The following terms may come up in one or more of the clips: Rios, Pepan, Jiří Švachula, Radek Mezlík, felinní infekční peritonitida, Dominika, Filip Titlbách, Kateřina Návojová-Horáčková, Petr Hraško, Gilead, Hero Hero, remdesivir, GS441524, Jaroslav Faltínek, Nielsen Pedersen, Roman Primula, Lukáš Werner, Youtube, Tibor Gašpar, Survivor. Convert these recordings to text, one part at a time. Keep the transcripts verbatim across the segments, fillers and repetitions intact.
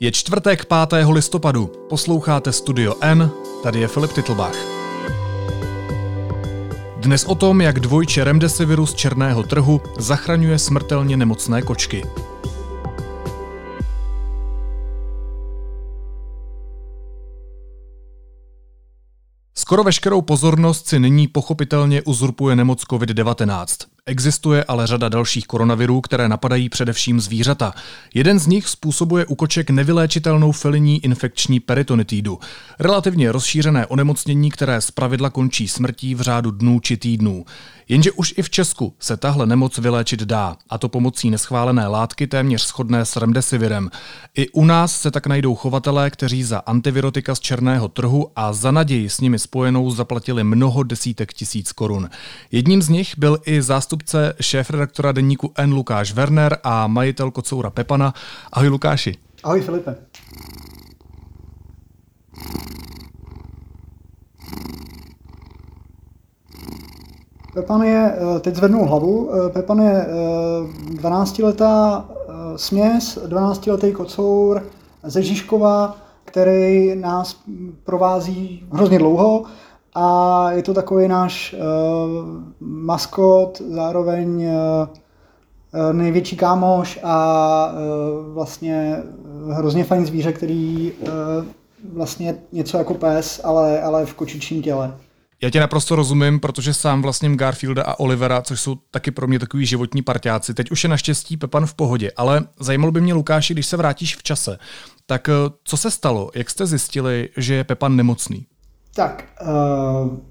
Je čtvrtek pátého listopadu, posloucháte Studio N, tady je Filip Titlbách. Dnes o tom, jak dvojče remdesiviru z černého trhu zachraňuje smrtelně nemocné kočky. Skoro veškerou pozornost si nyní pochopitelně uzurpuje nemoc covid devatenáct. Existuje ale řada dalších koronavirů, které napadají především zvířata. Jeden z nich způsobuje u koček nevyléčitelnou felinní infekční peritonitídu, relativně rozšířené onemocnění, které zpravidla končí smrtí v řádu dnů či týdnů. Jenže už i v Česku se tahle nemoc vyléčit dá, a to pomocí neschválené látky téměř shodné s remdesivirem. I u nás se tak najdou chovatelé, kteří za antivirotika z černého trhu a za naději s nimi spojenou zaplatili mnoho desítek tisíc korun. Jedním z nich byl i zástup šéfredaktora deníku N Lukáš Werner a majitel kocoura Pepana. Ahoj Lukáši. Ahoj Filipe. Pepan je, teď zvednul hlavu, Pepan je dvanáctiletá směs, dvanáctiletý kocour ze Žižkova, který nás provází hrozně dlouho. A je to takový náš uh, maskot, zároveň uh, největší kámoš a uh, vlastně hrozně fajn zvíře, který uh, vlastně něco jako pes, ale, ale v kočičím těle. Já tě naprosto rozumím, protože sám vlastním Garfielda a Olivera, což jsou taky pro mě takový životní parťáci. Teď už je naštěstí Pepan v pohodě, ale zajímalo by mě, Lukáši, když se vrátíš v čase, tak uh, co se stalo? Jak jste zjistili, že je Pepan nemocný? Tak,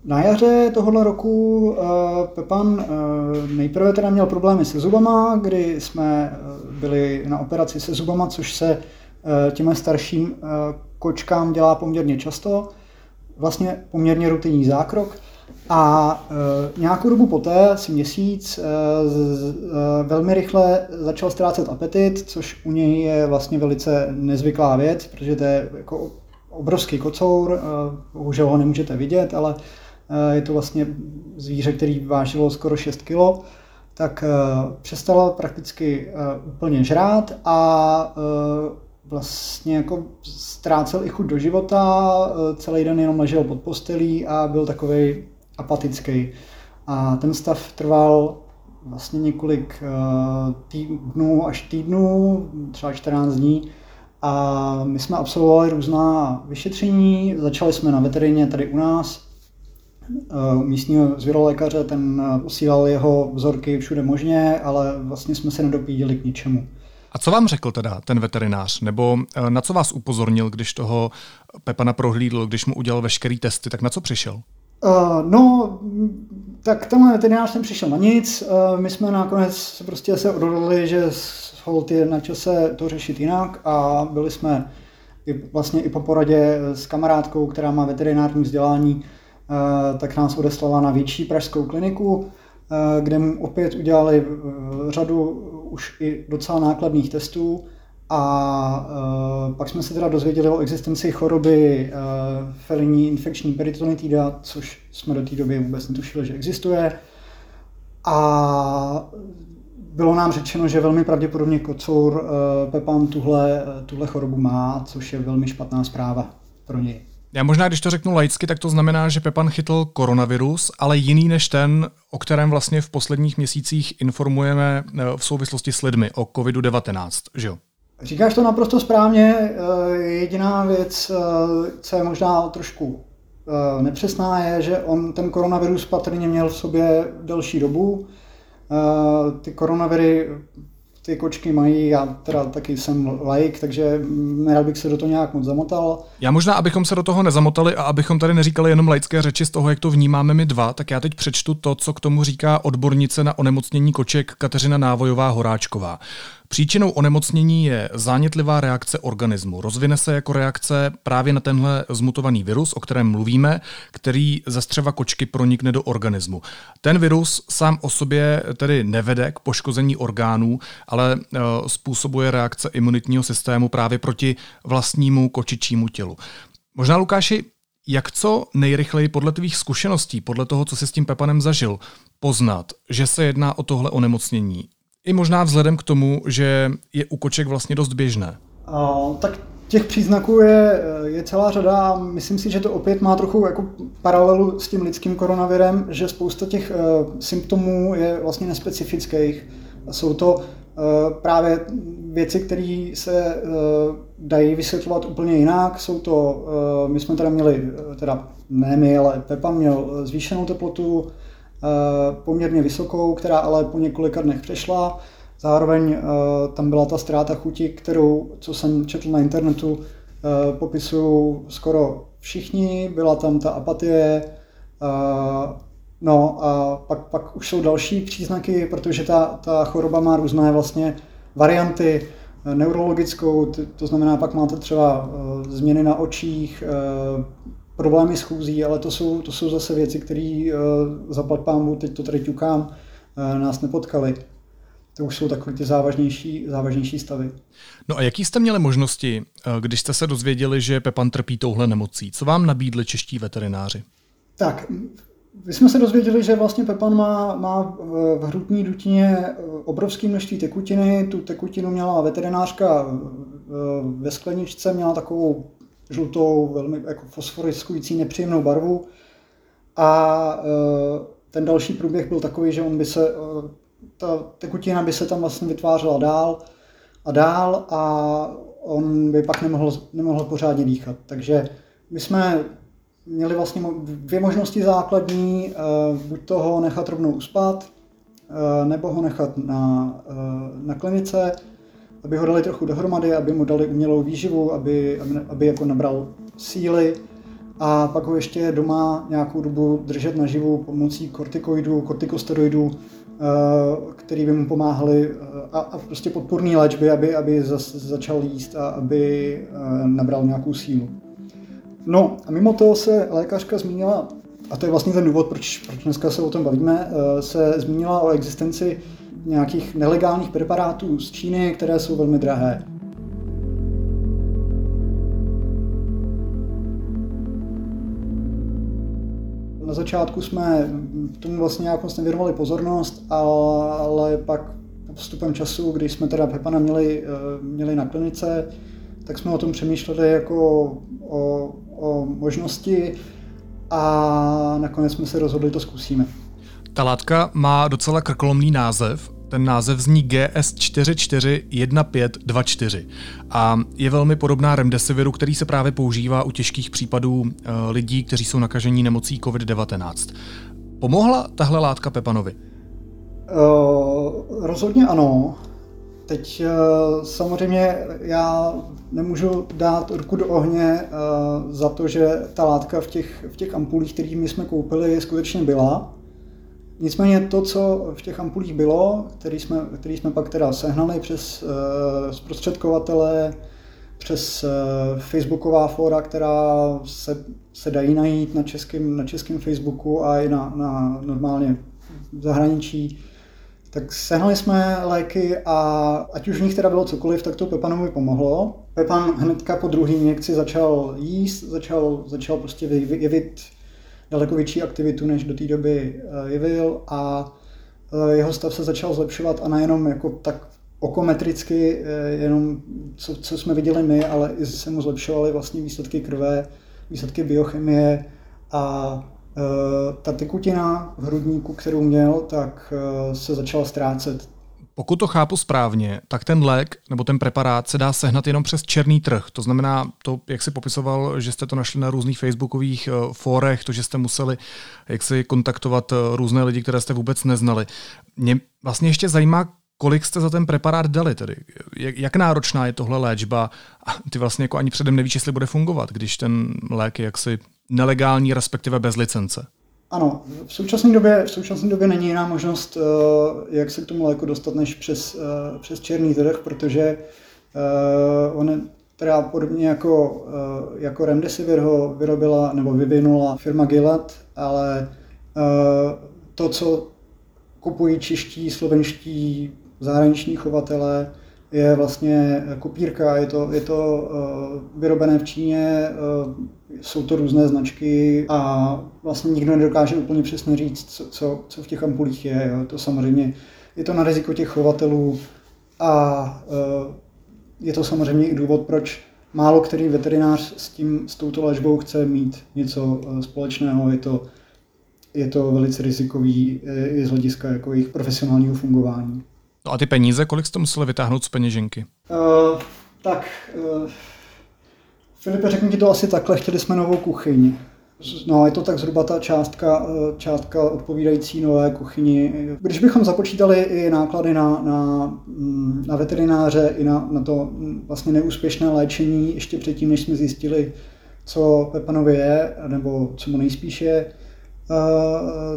na jaře tohoto roku Pepan nejprve teda měl problémy se zubama, kdy jsme byli na operaci se zubama, což se těmhle starším kočkám dělá poměrně často, vlastně poměrně rutinní zákrok. A nějakou dobu poté, asi měsíc, velmi rychle začal ztrácet apetit, což u něj je vlastně velice nezvyklá věc, protože to je jako obrovský kocour, bohužel ho nemůžete vidět, ale je to vlastně zvíře, který vážilo skoro šest kilo, tak přestalo prakticky úplně žrát a vlastně jako ztrácel i chuť do života, celý den jenom ležel pod postelí a byl takovej apatický. A ten stav trval vlastně několik týdnů až týdnů, třeba čtrnáct dní, a my jsme absolvovali různá vyšetření, začali jsme na veterině tady u nás, u místního zvěrolékaře, ten posílal jeho vzorky všude možně, ale vlastně jsme se nedopídili k ničemu. A co vám řekl teda ten veterinář, nebo na co vás upozornil, když toho Pepana prohlídl, když mu udělal veškerý testy, tak na co přišel? Uh, no, tak tenhle veterinář ten přišel na nic, uh, my jsme nakonec prostě se odhodlili, že holt je na čase to řešit jinak a byli jsme i, vlastně i po poradě s kamarádkou, která má veterinární vzdělání, uh, tak nás odeslala na větší pražskou kliniku, uh, kde mu opět udělali uh, řadu už i docela nákladných testů a uh, pak jsme se teda dozvěděli o existenci choroby uh, felinní infekční peritonitida, což jsme do té doby vůbec netušili, že existuje. A bylo nám řečeno, že velmi pravděpodobně kocour uh, Pepan tuhle, tuhle chorobu má, což je velmi špatná zpráva pro něj. Já možná, když to řeknu laicky, tak to znamená, že Pepan chytl koronavirus, ale jiný než ten, o kterém vlastně v posledních měsících informujeme v souvislosti s lidmi o covidu devatenáct, že jo? Říkáš to naprosto správně, jediná věc, co je možná trošku nepřesná, je, že on ten koronavirus patrně měl v sobě delší dobu. Ty koronaviry, ty kočky mají, já teda taky jsem laik, takže nerad bych se do toho nějak moc zamotal. Já možná, abychom se do toho nezamotali a abychom tady neříkali jenom laické řeči z toho, jak to vnímáme my dva, tak já teď přečtu to, co k tomu říká odbornice na onemocnění koček Kateřina Návojová-Horáčková. Příčinou onemocnění je zánětlivá reakce organismu. Rozvine se jako reakce právě na tenhle zmutovaný virus, o kterém mluvíme, který ze střeva kočky pronikne do organismu. Ten virus sám o sobě tedy nevede k poškození orgánů, ale e, způsobuje reakce imunitního systému právě proti vlastnímu kočičímu tělu. Možná, Lukáši, jak co nejrychleji podle tvých zkušeností, podle toho, co jsi s tím Pepanem zažil, poznat, že se jedná o tohle onemocnění? I možná vzhledem k tomu, že je u koček vlastně dost běžné. Uh, tak Těch příznaků je, je celá řada a myslím si, že to opět má trochu jako paralelu s tím lidským koronavirem, že spousta těch uh, symptomů je vlastně nespecifických. Jsou to uh, právě věci, které se uh, dají vysvětlovat úplně jinak. Jsou to, uh, my jsme teda měli, teda ne my, ale Pepa měl zvýšenou teplotu, uh, poměrně vysokou, která ale po několika dnech přešla. Zároveň uh, tam byla ta ztráta chuti, kterou, co jsem četl na internetu, uh, popisují skoro všichni. Byla tam ta apatie, uh, no a pak, pak už jsou další příznaky, protože ta, ta choroba má různé vlastně varianty uh, neurologickou, to, to znamená pak máte třeba uh, změny na očích, uh, problémy s chůzí, ale to jsou, to jsou zase věci, které uh, zaplať pánbu, teď to tady ťukám, uh, nás nepotkaly. To už jsou takové ty závažnější, závažnější stavy. No a jaký jste měli možnosti, když jste se dozvěděli, že Pepan trpí touhle nemocí? Co vám nabídli čeští veterináři? Tak, my jsme se dozvěděli, že vlastně Pepan má, má v hrudní dutině obrovské množství tekutiny. Tu tekutinu měla veterinářka ve skleničce, měla takovou žlutou, velmi jako fosforeskující nepříjemnou barvu. A ten další průběh byl takový, že on by se... ta tekutina by se tam vlastně vytvářela dál a dál a on by pak nemohl, nemohl pořádně dýchat. Takže my jsme měli vlastně dvě možnosti základní, buď toho nechat rovnou uspat, nebo ho nechat na, na klinice, aby ho dali trochu dohromady, aby mu dali umělou výživu, aby, aby jako nabral síly a pak ho ještě doma nějakou dobu držet naživu pomocí kortikoidů, kortikosteroidů, který by mu pomáhali a, a prostě podpůrný léčby, aby, aby za, začal jíst a aby nabral nějakou sílu. No a mimo toho se lékařka zmínila, a to je vlastně ten důvod, proč, proč dneska se o tom bavíme, se zmínila o existenci nějakých nelegálních preparátů z Číny, které jsou velmi drahé. Na začátku jsme tomu vlastně nějak moc nevěnovali pozornost, ale pak postupem času, když jsme teda Pepana měli, měli na klinice, tak jsme o tom přemýšleli jako o, o možnosti a nakonec jsme se rozhodli, to zkusíme. Ta látka má docela krkolomný název. Ten název zní G S čtyři čtyři jedna pět dva čtyři a je velmi podobná remdesiviru, který se právě používá u těžkých případů lidí, kteří jsou nakaženi nemocí covid devatenáct. Pomohla tahle látka Pepanovi? Uh, rozhodně ano. Teď uh, samozřejmě já nemůžu dát ruku do ohně uh, za to, že ta látka v těch, v těch ampulích, které my jsme koupili, skutečně byla. Nicméně to, co v těch ampulích bylo, který jsme, který jsme pak teda sehnali přes e, zprostředkovatele, přes e, facebooková fóra, která se, se dají najít na českém na českém Facebooku a i na, na normálně v zahraničí, tak sehnali jsme léky a ať už v nich teda bylo cokoliv, tak to Pepanovi pomohlo. Pepan hnedka po druhé injekci začal jíst, začal, začal prostě vyjevit daleko větší aktivitu, než do té doby jevil a jeho stav se začal zlepšovat a nejenom jako tak okometricky, jenom co, co jsme viděli my, ale i se mu zlepšovaly vlastně výsledky krve, výsledky biochemie a ta tekutina v hrudníku, kterou měl, tak se začala ztrácet. Pokud to chápu správně, tak ten lék nebo ten preparát se dá sehnat jenom přes černý trh. To znamená to, jak si popisoval, že jste to našli na různých facebookových fórech, to, že jste museli jak si kontaktovat různé lidi, které jste vůbec neznali. Mě vlastně ještě zajímá, kolik jste za ten preparát dali tedy. Jak náročná je tohle léčba? A ty vlastně jako ani předem nevíš, jestli bude fungovat, když ten lék je jaksi nelegální, respektive bez licence. Ano, v současné době, v současné době není jiná možnost, jak se k tomu léku dostat, než přes, přes černý trh, protože on teda podobně jako, jako remdesivir ho vyrobila nebo vyvinula firma Gilead, ale to, co kupují čeští, slovenští, zahraniční chovatelé, je vlastně kopírka, je to, je to uh, vyrobené v Číně, uh, jsou to různé značky a vlastně nikdo nedokáže úplně přesně říct, co, co, co v těch ampulích je. Jo. To samozřejmě je to na riziko těch chovatelů a uh, je to samozřejmě i důvod, proč málo který veterinář s tím, s touto léčbou chce mít něco společného. Je to, je to velice rizikový i z hlediska jako jejich profesionálního fungování. No a ty peníze, kolik jste museli vytáhnout z peněženky? Uh, tak, uh, Filipe, řekni ti to asi takhle, chtěli jsme novou kuchyň. No, je to tak zhruba ta částka, částka odpovídající nové kuchyni. Když bychom započítali i náklady na, na, na veterináře, i na, na to vlastně neúspěšné léčení, ještě předtím, než jsme zjistili, co Pepanovi je, nebo co mu nejspíš je,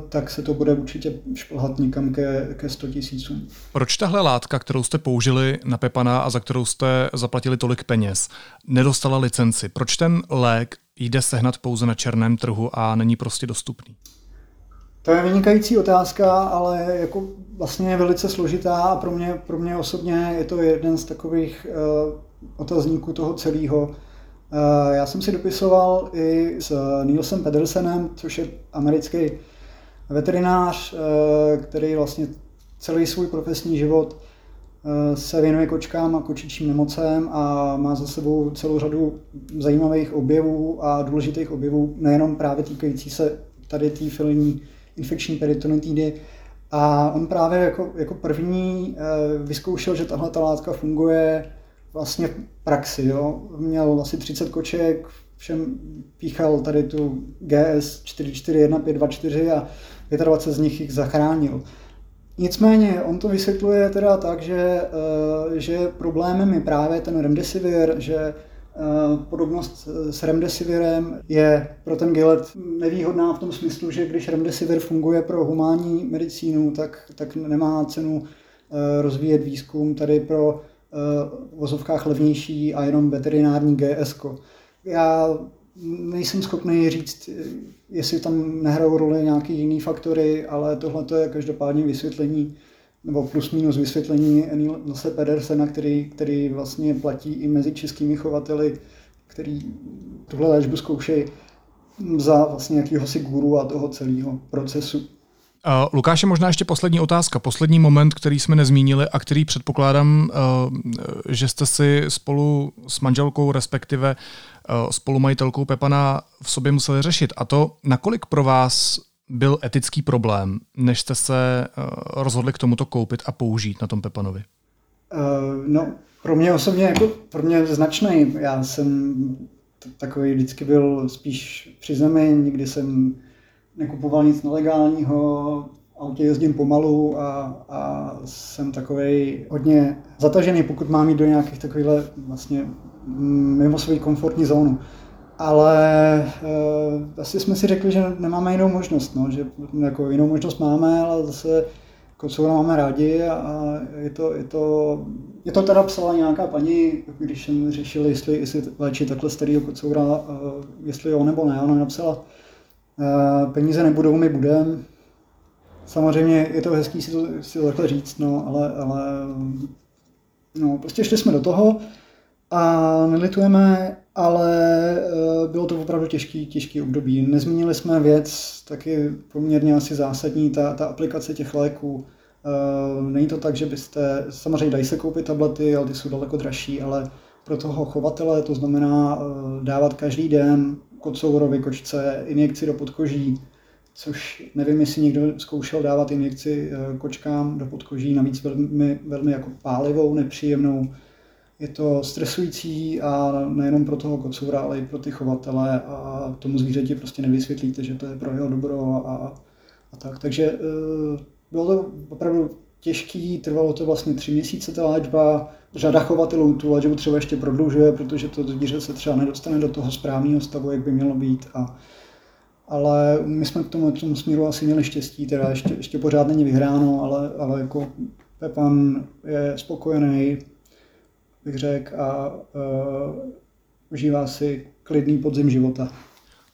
tak se to bude určitě šplhat někam ke, ke sto tisícům. Proč tahle látka, kterou jste použili na Pepana a za kterou jste zaplatili tolik peněz, nedostala licenci? Proč ten lék jde sehnat pouze na černém trhu a není prostě dostupný? To je vynikající otázka, ale jako vlastně je velice složitá a pro mě, pro mě osobně je to jeden z takových uh, otazníků toho celého. Uh, já jsem si dopisoval i s Nielsen Pedersenem, což je americký veterinář, uh, který vlastně celý svůj profesní život se věnuje kočkám a kočičím nemocem a má za sebou celou řadu zajímavých objevů a důležitých objevů, nejenom právě týkající se tady té filinní infekční peritonitidy. A on právě jako, jako první vyzkoušel, že tahle ta látka funguje vlastně v praxi. Jo? Měl asi třicet koček, všem píchal tady tu G S čtyři čtyři jedna pět dva čtyři a dvacet pět z nich jich zachránil. Nicméně on to vysvětluje teda tak, že, že problémem je právě ten remdesivir, že podobnost s remdesivirem je pro ten Gilead nevýhodná v tom smyslu, že když remdesivir funguje pro humánní medicínu, tak, tak nemá cenu rozvíjet výzkum tady pro v vozovkách levnější a jenom veterinární G S ko. Já nejsem schopný říct, jestli tam nehrajou roli nějaké jiné faktory, ale tohle je každopádně vysvětlení, nebo plus minus vysvětlení Nielse Pedersena, který, který vlastně platí i mezi českými chovateli, který tuhle léčbu zkoušejí za vlastně jakýhosi guru a toho celého procesu. Uh, Lukáše, možná ještě poslední otázka, poslední moment, který jsme nezmínili a který předpokládám, uh, že jste si spolu s manželkou, respektive uh, spolumajitelkou Pepana v sobě museli řešit. A to, nakolik pro vás byl etický problém, než jste se uh, rozhodli k tomuto koupit a použít na tom Pepanovi? Uh, no, pro mě osobně, jako pro mě značný. Já jsem t- takový vždycky byl spíš při zemi, nikdy jsem nekupoval nic nelegálního, autě jezdím pomalu a, a jsem takovej hodně zatažený, pokud mám jít do nějakých takovýhle vlastně mimo svoji komfortní zónu. Ale e, asi jsme si řekli, že nemáme jinou možnost, no, že jako jinou možnost máme, ale zase kocoura máme rádi a je to, je to, je to teda psala nějaká paní, když jsem řešil, jestli, jestli léčit takhle starýho kocoura, jestli jo nebo ne, ona napsala: peníze nebudou, my budem. Samozřejmě je to hezký si to, si to takhle říct, no, ale, ale no, prostě šli jsme do toho a nelitujeme, ale bylo to opravdu těžký, těžký období. Nezmínili jsme věc, taky poměrně asi zásadní, ta, ta aplikace těch léků. Není to tak, že byste, samozřejmě dají se koupit tablety, ale ty jsou daleko dražší, ale pro toho chovatele to znamená dávat každý den kocourovi, kočce, injekci do podkoží, což nevím, jestli někdo zkoušel dávat injekci kočkám do podkoží, navíc velmi, velmi jako pálivou, nepříjemnou. Je to stresující a nejenom pro toho kocoura, ale i pro ty chovatele a tomu zvířeti prostě nevysvětlíte, že to je pro jeho dobro a, a tak. Takže bylo to opravdu těžký, trvalo to vlastně tři měsíce ta léčba. Řada chovatelů tu léčbu třeba ještě prodlužuje, protože to zvíře se třeba nedostane do toho správného stavu, jak by mělo být. A, ale my jsme k tomu, tomu směru asi měli štěstí, teda ještě, ještě pořád není vyhráno, ale, ale jako Pepan je spokojený, bych řekl, a uh, užívá si klidný podzim života.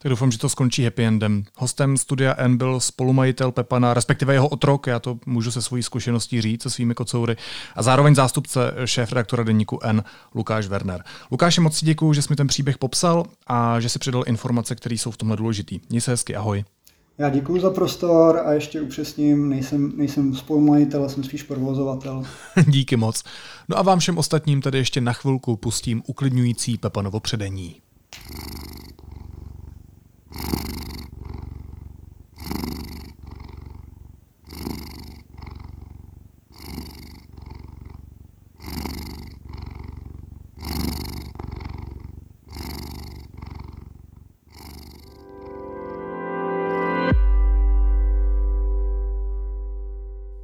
Tak doufám, že to skončí happy endem. Hostem Studia N byl spolumajitel Pepana, respektive jeho otrok, já to můžu se svojí zkušeností říct, se svými kocoury, a zároveň zástupce šéfredaktora deníku N, Lukáš Werner. Lukáši, moc si děkuju, že jsi mi ten příběh popsal a že jsi přidal informace, které jsou v tomhle důležitý. Měj se hezky, ahoj. Já děkuju za prostor a ještě upřesním, nejsem, nejsem spolumajitel, a jsem spíš provozovatel. Díky moc. No a vám všem ostatním tady ještě na chvilku pustím uklidňující Pepanovo předení.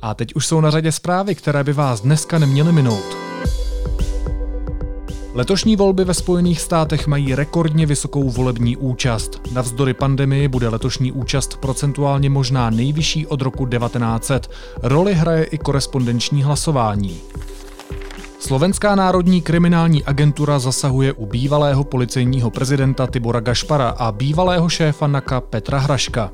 A teď už jsou na řadě zprávy, které by vás dneska neměly minout. Letošní volby ve Spojených státech mají rekordně vysokou volební účast. Navzdory pandemii bude letošní účast procentuálně možná nejvyšší od roku devatenáct set. Roli hraje i korespondenční hlasování. Slovenská národní kriminální agentura zasahuje u bývalého policejního prezidenta Tibora Gašpara a bývalého šéfa N A K A Petra Hraška.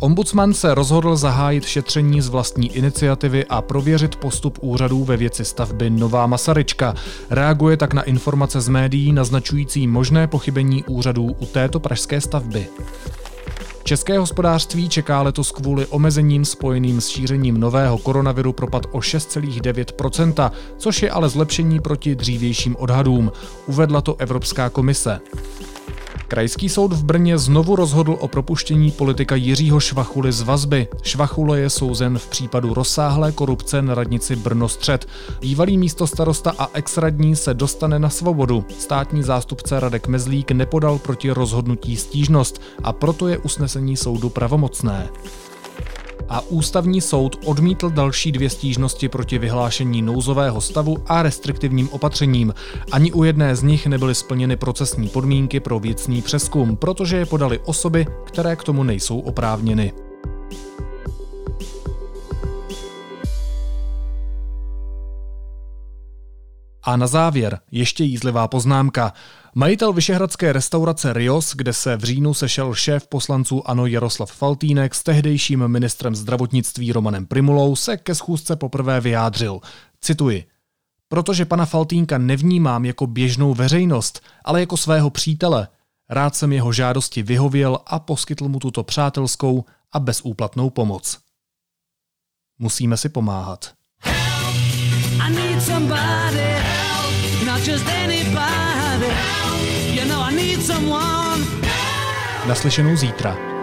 Ombudsman se rozhodl zahájit šetření z vlastní iniciativy a prověřit postup úřadů ve věci stavby Nová Masaryčka. Reaguje tak na informace z médií naznačující možné pochybení úřadů u této pražské stavby. České hospodářství čeká letos kvůli omezením spojeným s šířením nového koronaviru propad o šest celá devět procenta, což je ale zlepšení proti dřívějším odhadům, uvedla to Evropská komise. Krajský soud v Brně znovu rozhodl o propuštění politika Jiřího Švachuly z vazby. Švachula je souzen v případu rozsáhlé korupce na radnici Brno-Střed. Bývalý místostarosta a exradní se dostane na svobodu. Státní zástupce Radek Mezlík nepodal proti rozhodnutí stížnost a proto je usnesení soudu pravomocné. A ústavní soud odmítl další dvě stížnosti proti vyhlášení nouzového stavu a restriktivním opatřením. Ani u jedné z nich nebyly splněny procesní podmínky pro věcný přezkum, protože je podaly osoby, které k tomu nejsou oprávněny. A na závěr ještě jízlivá poznámka. Majitel vyšehradské restaurace Rios, kde se v říjnu sešel šéf poslanců ANO Jaroslav Faltínek s tehdejším ministrem zdravotnictví Romanem Primulou, se ke schůzce poprvé vyjádřil. Cituji. Protože pana Faltínka nevnímám jako běžnou veřejnost, ale jako svého přítele. Rád jsem jeho žádosti vyhověl a poskytl mu tuto přátelskou a bezúplatnou pomoc. Musíme si pomáhat. I need somebody help, not just anybody help, you know I need someone help. Naslyšenou zítra.